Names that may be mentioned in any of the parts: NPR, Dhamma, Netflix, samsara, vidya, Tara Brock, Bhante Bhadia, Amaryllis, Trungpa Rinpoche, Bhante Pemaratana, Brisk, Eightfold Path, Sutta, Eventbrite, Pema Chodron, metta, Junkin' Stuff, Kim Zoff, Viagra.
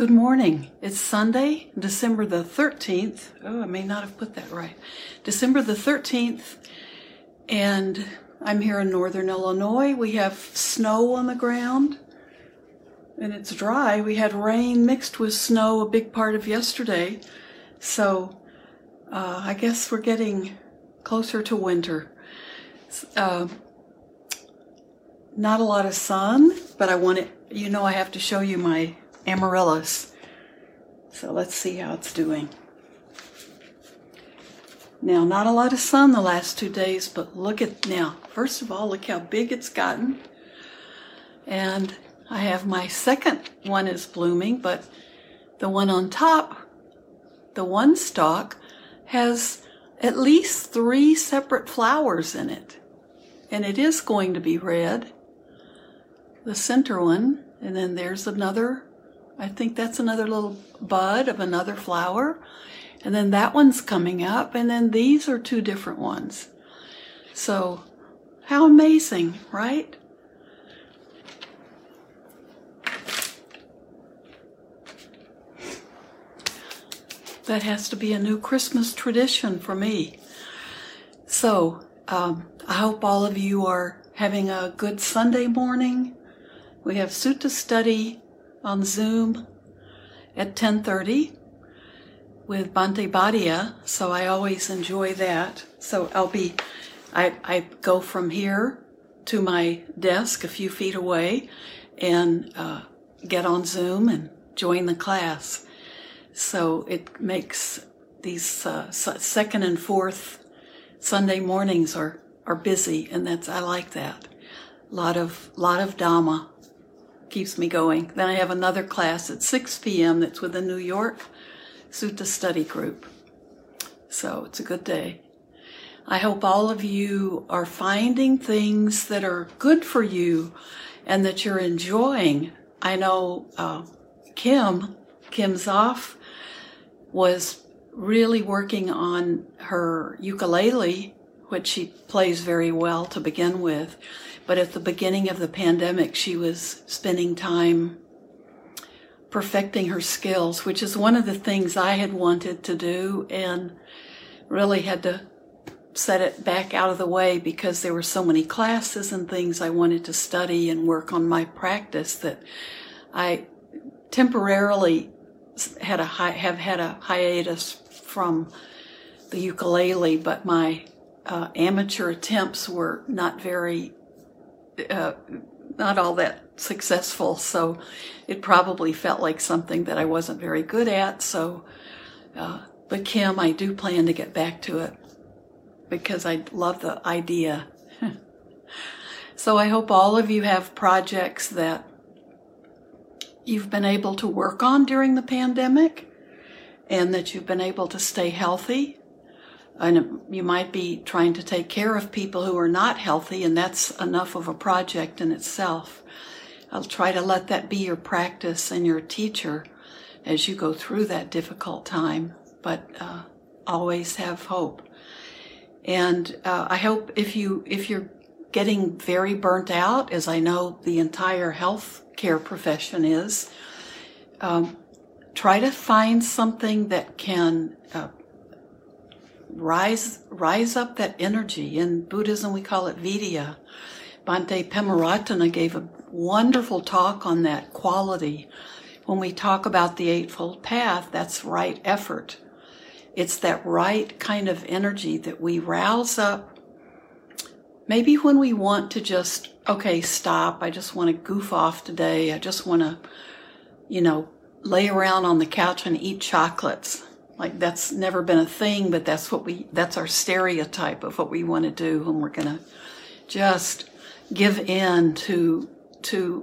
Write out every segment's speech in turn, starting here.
Good morning. It's Sunday, December the 13th. Oh, I may not have put that right. December the 13th, and I'm here in northern Illinois. We have snow on the ground, and it's dry. We had rain mixed with snow a big part of yesterday, so I guess we're getting closer to winter. Not a lot of sun, but I want it. You know, I have to show you my Amaryllis. So let's see how it's doing. Now, not a lot of sun the last 2 days, but look at now. First of all, look how big it's gotten. And I have my second one is blooming, but the one on top, the one stalk, has at least three separate flowers in it. And it is going to be red, the center one, and then there's another. I think that's another little bud of another flower. And then that one's coming up. And then these are two different ones. So how amazing, right? That has to be a new Christmas tradition for me. So I hope all of you are having a good Sunday morning. We have Sutta study on Zoom at 10:30 with Bhante Bhadia, so I always enjoy that. So I go from here to my desk a few feet away and get on Zoom and join the class. So it makes these second and fourth Sunday mornings are busy, and I like that. A lot of Dhamma keeps me going. Then I have another class at 6 p.m. that's with the New York Sutta Study Group. So it's a good day. I hope all of you are finding things that are good for you and that you're enjoying. I know Kim Zoff was really working on her ukulele, which she plays very well to begin with. But at the beginning of the pandemic, she was spending time perfecting her skills, which is one of the things I had wanted to do and really had to set it back out of the way because there were so many classes and things I wanted to study and work on my practice that I temporarily have had a hiatus from the ukulele, but my amateur attempts were not all that successful, so it probably felt like something that I wasn't very good at. So, but Kim, I do plan to get back to it because I love the idea. So I hope all of you have projects that you've been able to work on during the pandemic and that you've been able to stay healthy. And you might be trying to take care of people who are not healthy, and that's enough of a project in itself. I'll try to let that be your practice and your teacher as you go through that difficult time, but always have hope. And I hope if you're getting very burnt out, as I know the entire health care profession is, try to find something that can rise up that energy. In Buddhism, we call it vidya. Bhante Pemaratana gave a wonderful talk on that quality. When we talk about the Eightfold Path, that's right effort. It's that right kind of energy that we rouse up. Maybe when we want to just, okay, stop. I just want to goof off today. I just want to, lay around on the couch and eat chocolates. Like that's never been a thing, but that's our stereotype of what we want to do when we're going to just give in to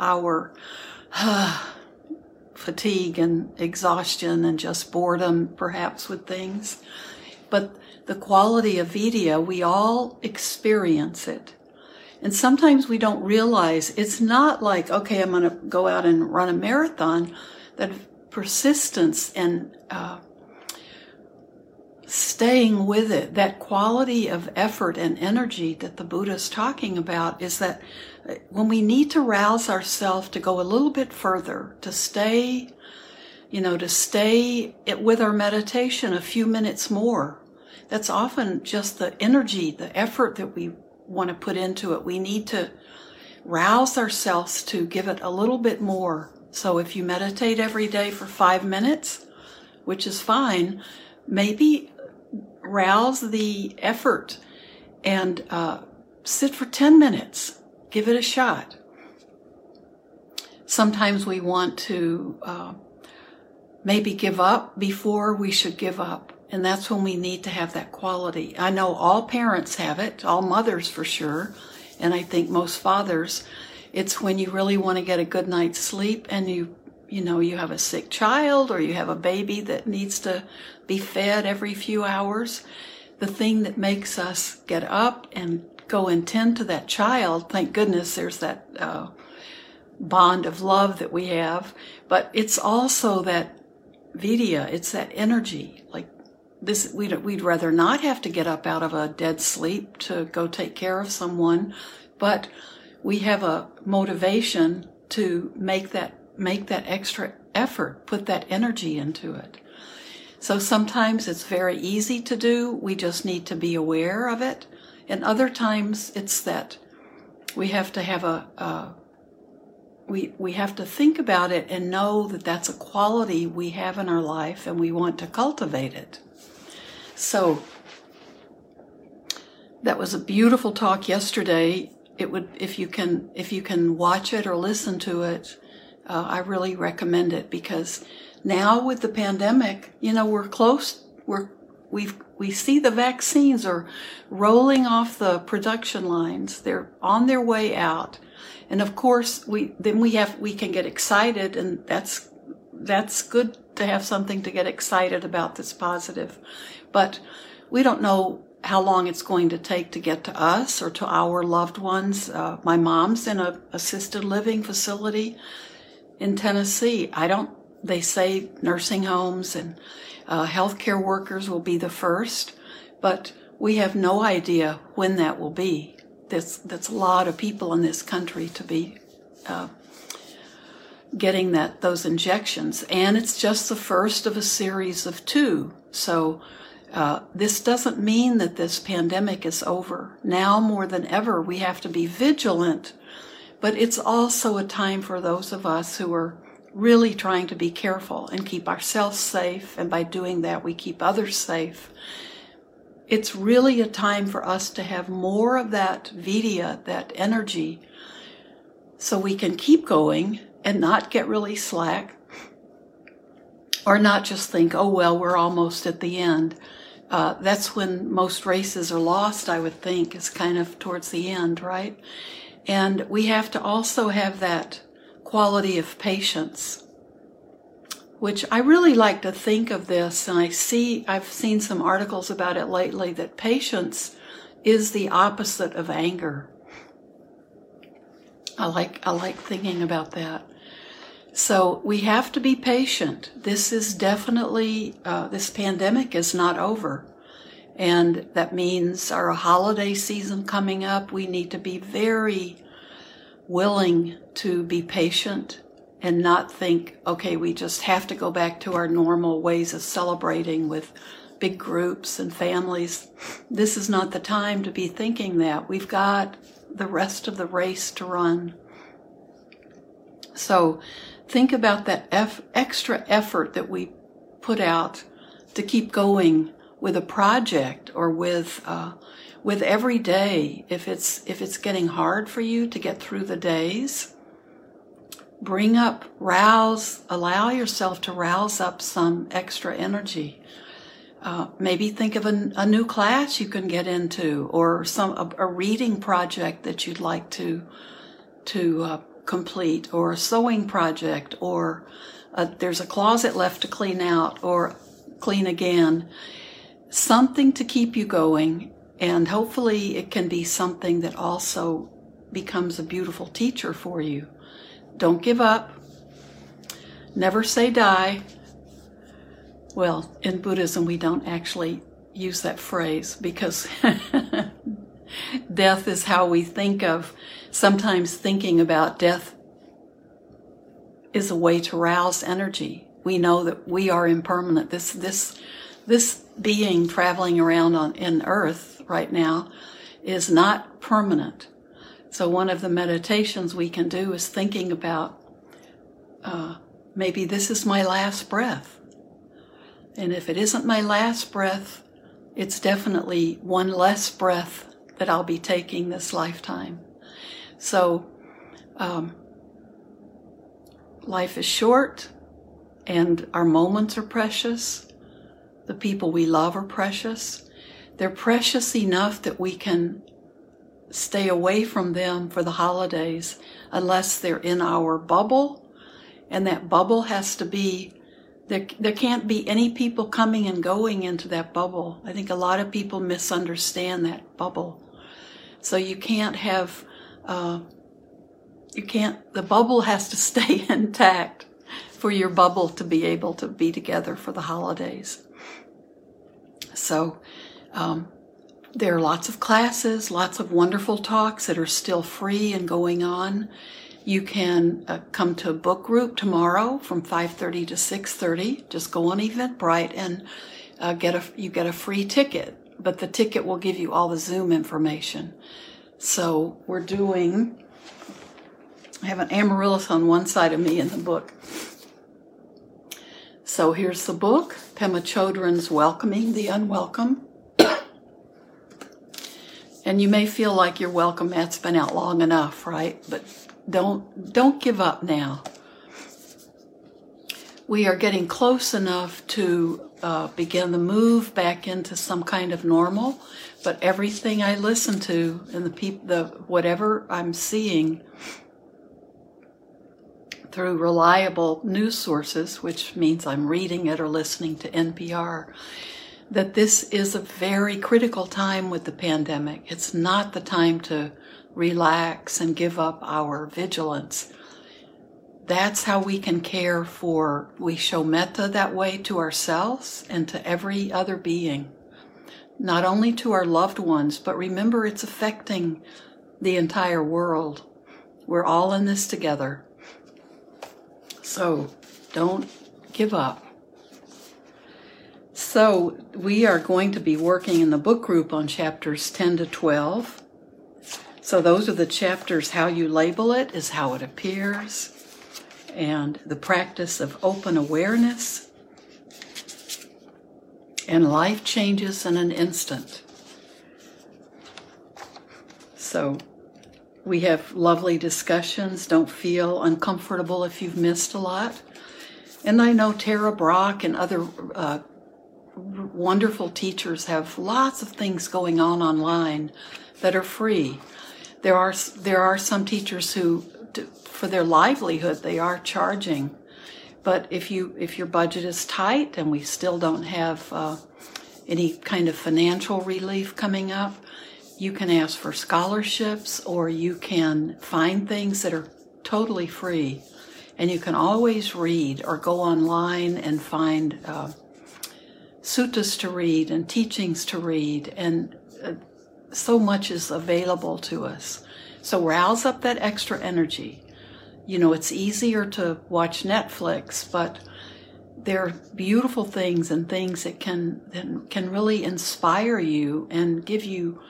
our fatigue and exhaustion and just boredom perhaps with things. But the quality of vidya, we all experience it. And sometimes we don't realize it's not like, okay, I'm going to go out and run a marathon. That persistence and staying with it, that quality of effort and energy that the Buddha is talking about, is that when we need to rouse ourselves to go a little bit further, to stay to stay with our meditation a few minutes more. That's often just the energy, the effort that we want to put into it. We need to rouse ourselves to give it a little bit more. So if you meditate every day for 5 minutes, which is fine, maybe rouse the effort and sit for 10 minutes. Give it a shot. Sometimes we want to maybe give up before we should give up. And that's when we need to have that quality. I know all parents have it, all mothers for sure, and I think most fathers. It's when you really want to get a good night's sleep and you have a sick child or you have a baby that needs to be fed every few hours. The thing that makes us get up and go and tend to that child, thank goodness there's that bond of love that we have, but it's also that vidya, it's that energy, like this, we'd rather not have to get up out of a dead sleep to go take care of someone, but we have a motivation to make that extra effort, put that energy into it. So sometimes it's very easy to do. We just need to be aware of it. And other times it's that we have to have we have to think about it and know that that's a quality we have in our life and we want to cultivate it. So that was a beautiful talk yesterday. It would, if you can watch it or listen to it, I really recommend it, because now with the pandemic, we're close. We see the vaccines are rolling off the production lines. They're on their way out, and of course we can get excited, and that's good to have something to get excited about that's positive, but we don't know how long it's going to take to get to us or to our loved ones. My mom's in an assisted living facility in Tennessee. They say nursing homes and healthcare workers will be the first, but we have no idea when that will be. That's a lot of people in this country to be getting those injections, and it's just the first of a series of two. So this doesn't mean that this pandemic is over. Now more than ever, we have to be vigilant, but it's also a time for those of us who are really trying to be careful and keep ourselves safe, and by doing that, we keep others safe. It's really a time for us to have more of that vidya, that energy, so we can keep going and not get really slack, or not just think, oh, well, we're almost at the end. That's when most races are lost, I would think, is kind of towards the end, right? And we have to also have that quality of patience, which I really like to think of this, and I've seen some articles about it lately, that patience is the opposite of anger. I like thinking about that. So we have to be patient. This is definitely, this pandemic is not over. And that means our holiday season coming up, we need to be very willing to be patient and not think, okay, we just have to go back to our normal ways of celebrating with big groups and families. This is not the time to be thinking that. We've got the rest of the race to run. So think about that extra effort that we put out to keep going with a project or with every day. If it's getting hard for you to get through the days, allow yourself to rouse up some extra energy. Maybe think of a new class you can get into, or a reading project that you'd like to complete, or a sewing project, or there's a closet left to clean out or clean again. Something to keep you going, and hopefully it can be something that also becomes a beautiful teacher for you. Don't give up. Never say die. Well, in Buddhism, we don't actually use that phrase, because death is how we think of. Sometimes thinking about death is a way to rouse energy. we know that we are impermanent. This being traveling around in Earth right now is not permanent. So one of the meditations we can do is thinking about maybe this is my last breath. And if it isn't my last breath, it's definitely one less breath that I'll be taking this lifetime. So life is short and our moments are precious. The people we love are precious. They're precious enough that we can stay away from them for the holidays unless they're in our bubble. And that bubble has to be, there can't be any people coming and going into that bubble. I think a lot of people misunderstand that bubble. So you can't have, the bubble has to stay intact for your bubble to be able to be together for the holidays. So there are lots of classes, lots of wonderful talks that are still free and going on. You can come to a book group tomorrow from 5:30 to 6:30. Just go on Eventbrite and you get a free ticket, but the ticket will give you all the Zoom information. So we're doing, I have an Amaryllis on one side of me in the book. So here's the book, Pema Chodron's Welcoming the Unwelcome. And you may feel like your welcome mat's been out long enough, right? But don't give up now. We are getting close enough to begin the move back into some kind of normal, but everything I listen to and whatever I'm seeing through reliable news sources, which means I'm reading it or listening to NPR, that this is a very critical time with the pandemic. It's not the time to relax and give up our vigilance. That's how we can care for, we show metta that way to ourselves and to every other being, not only to our loved ones, but remember it's affecting the entire world. We're all in this together. So don't give up. So we are going to be working in the book group on chapters 10 to 12. So those are the chapters, how you label it is how it appears, and the practice of open awareness, and life changes in an instant. So we have lovely discussions. Don't feel uncomfortable if you've missed a lot. And I know Tara Brock and other wonderful teachers have lots of things going on online that are free. There are some teachers who, for their livelihood, they are charging. But if your budget is tight, and we still don't have any kind of financial relief coming up, you can ask for scholarships, or you can find things that are totally free. And you can always read or go online and find suttas to read and teachings to read, and so much is available to us. So rouse up that extra energy. You know, it's easier to watch Netflix, but there are beautiful things and things that can really inspire you and give you.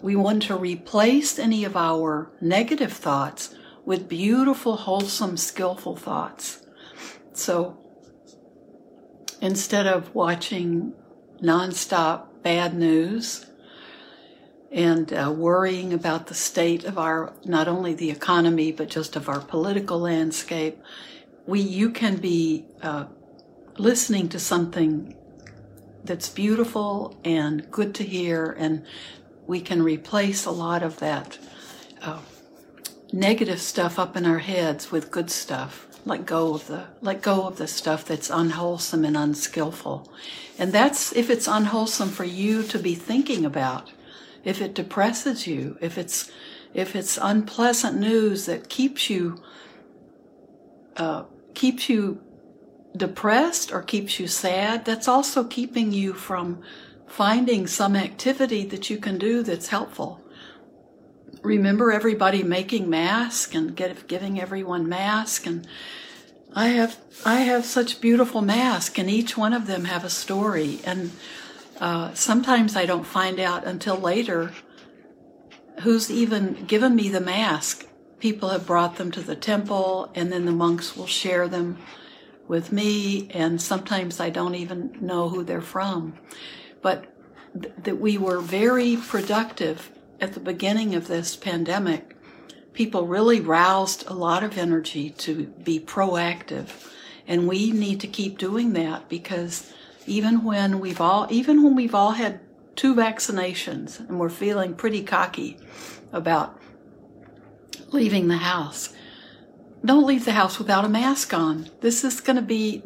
We want to replace any of our negative thoughts with beautiful, wholesome, skillful thoughts. So instead of watching nonstop bad news and worrying about the state of our, not only the economy, but just of our political landscape, you can be listening to something that's beautiful and good to hear, and we can replace a lot of that negative stuff up in our heads with good stuff. Let go of the stuff that's unwholesome and unskillful. And that's if it's unwholesome for you to be thinking about, if it depresses you, if it's unpleasant news that keeps you depressed or keeps you sad, that's also keeping you from finding some activity that you can do that's helpful. Remember everybody making masks and giving everyone masks and I have such beautiful masks, and each one of them have a story. And sometimes I don't find out until later who's even given me the mask. People have brought them to the temple, and then the monks will share them with me, and sometimes I don't even know who they're from. But that we were very productive at the beginning of this pandemic. People really roused a lot of energy to be proactive, and we need to keep doing that, because even when we've all had 2 vaccinations and we're feeling pretty cocky about leaving the house. Don't leave the house without a mask on. This is going to be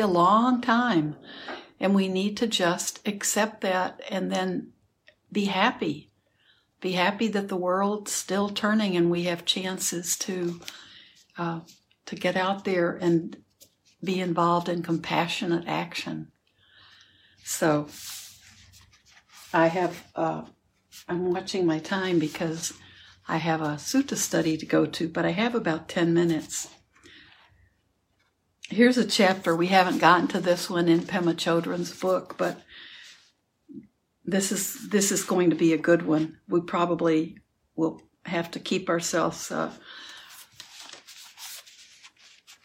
a long time, and we need to just accept that and then be happy. Be happy that the world's still turning and we have chances to get out there and be involved in compassionate action. So I'm watching my time because I have a sutta study to go to, but I have about 10 minutes. Here's a chapter. We haven't gotten to this one in Pema Chodron's book, but this is going to be a good one. We probably will have to keep ourselves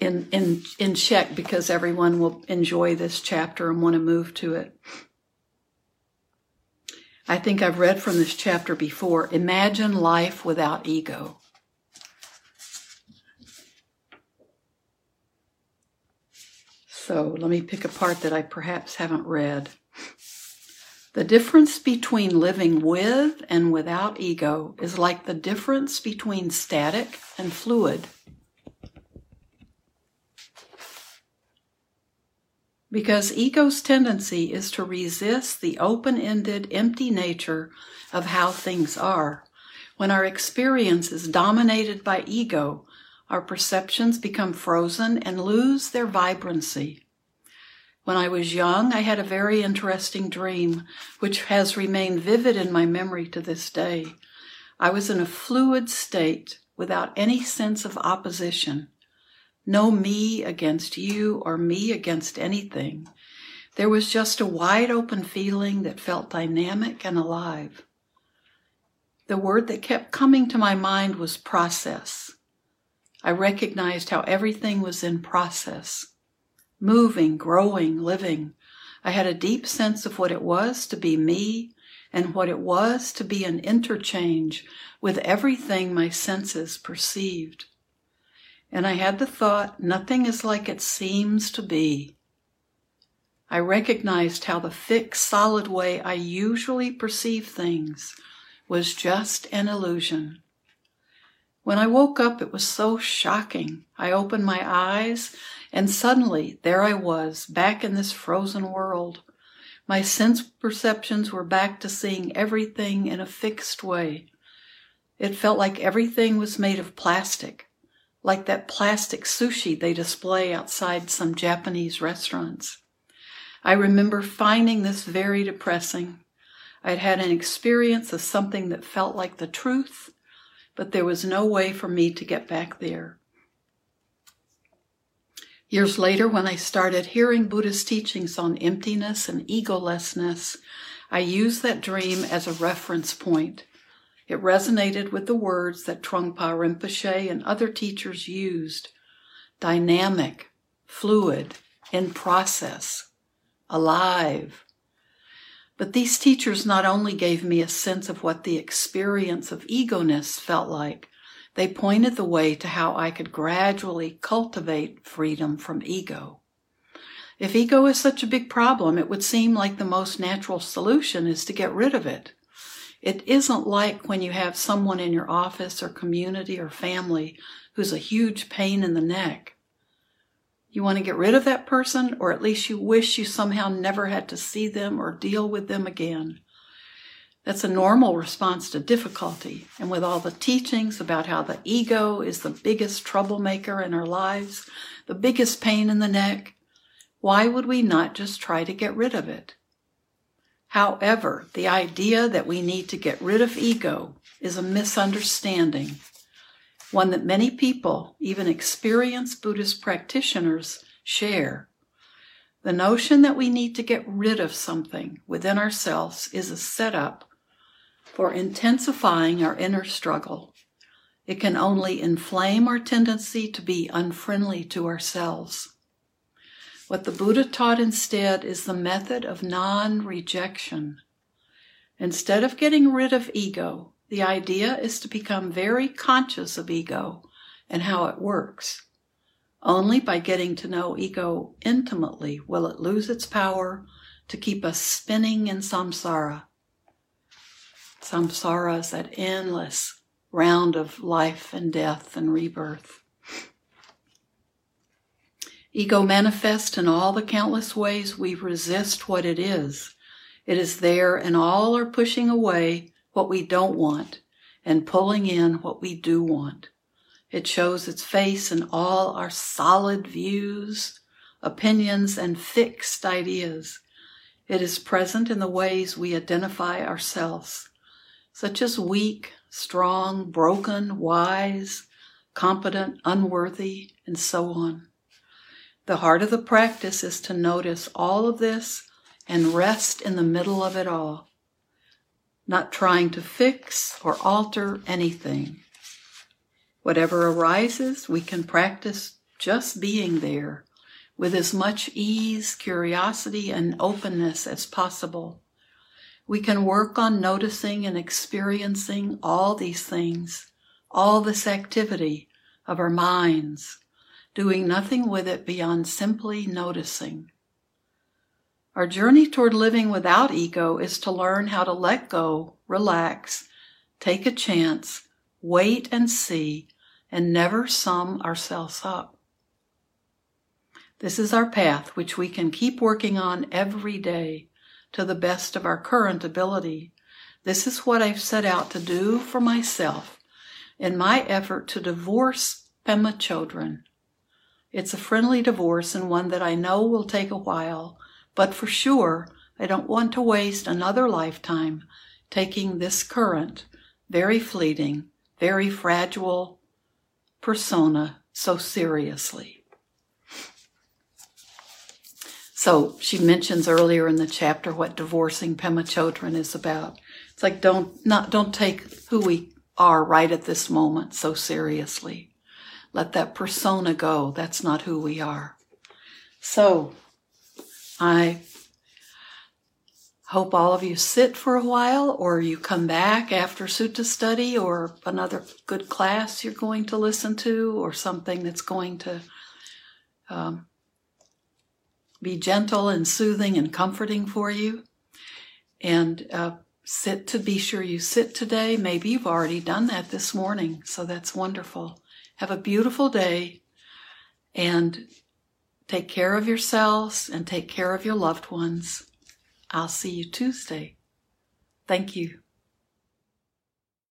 in check, because everyone will enjoy this chapter and want to move to it. I think I've read from this chapter before. Imagine life without ego. So let me pick a part that I perhaps haven't read. The difference between living with and without ego is like the difference between static and fluid. Because ego's tendency is to resist the open-ended, empty nature of how things are. When our experience is dominated by ego, our perceptions become frozen and lose their vibrancy. When I was young, I had a very interesting dream, which has remained vivid in my memory to this day. I was in a fluid state without any sense of opposition. No me against you or me against anything. There was just a wide open feeling that felt dynamic and alive. The word that kept coming to my mind was process. I recognized how everything was in process. Moving, growing, living. I had a deep sense of what it was to be me and what it was to be an interchange with everything my senses perceived. And I had the thought, nothing is like it seems to be. I recognized how the fixed, solid way I usually perceive things was just an illusion. When I woke up, it was so shocking. I opened my eyes, and suddenly there I was, back in this frozen world. My sense perceptions were back to seeing everything in a fixed way. It felt like everything was made of plastic. Like that plastic sushi they display outside some Japanese restaurants. I remember finding this very depressing. I'd had an experience of something that felt like the truth, but there was no way for me to get back there. Years later, when I started hearing Buddhist teachings on emptiness and egolessness, I used that dream as a reference point. It resonated with the words that Trungpa Rinpoche and other teachers used: dynamic, fluid, in process, alive. But these teachers not only gave me a sense of what the experience of egoness felt like, they pointed the way to how I could gradually cultivate freedom from ego. If ego is such a big problem, it would seem like the most natural solution is to get rid of it. It isn't like when you have someone in your office or community or family who's a huge pain in the neck. You want to get rid of that person, or at least you wish you somehow never had to see them or deal with them again. That's a normal response to difficulty. And with all the teachings about how the ego is the biggest troublemaker in our lives, the biggest pain in the neck, why would we not just try to get rid of it? However, the idea that we need to get rid of ego is a misunderstanding. one that many people, even experienced Buddhist practitioners, share. The notion that we need to get rid of something within ourselves is a setup for intensifying our inner struggle. It can only inflame our tendency to be unfriendly to ourselves. What the Buddha taught instead is the method of non-rejection. Instead of getting rid of ego, the idea is to become very conscious of ego and how it works. Only by getting to know ego intimately will it lose its power to keep us spinning in samsara. Samsara is that endless round of life and death and rebirth. Ego manifests in all the countless ways we resist what it is. It is there, and all are pushing away what we don't want and pulling in what we do want. It shows its face in all our solid views, opinions, and fixed ideas. It is present in the ways we identify ourselves, such as weak, strong, broken, wise, competent, unworthy, and so on. The heart of the practice is to notice all of this and rest in the middle of it all, not trying to fix or alter anything. Whatever arises, we can practice just being there with as much ease, curiosity, and openness as possible. We can work on noticing and experiencing all these things, all this activity of our minds, doing nothing with it beyond simply noticing. Our journey toward living without ego is to learn how to let go, relax, take a chance, wait and see, and never sum ourselves up. This is our path, which we can keep working on every day to the best of our current ability. This is what I've set out to do for myself in my effort to divorce Pema Chodron. It's a friendly divorce and one that I know will take a while, but for sure I don't want to waste another lifetime taking this current, very fleeting, very fragile persona so seriously. So she mentions earlier in the chapter what divorcing Pema Chodron is about. It's like don't take who we are right at this moment so seriously. Let that persona go. That's not who we are. So I hope all of you sit for a while, or you come back after sutta study or another good class you're going to listen to, or something that's going to be gentle and soothing and comforting for you. And be sure you sit today. Maybe you've already done that this morning, so that's wonderful. Have a beautiful day, and take care of yourselves and take care of your loved ones. I'll see you Tuesday. Thank you.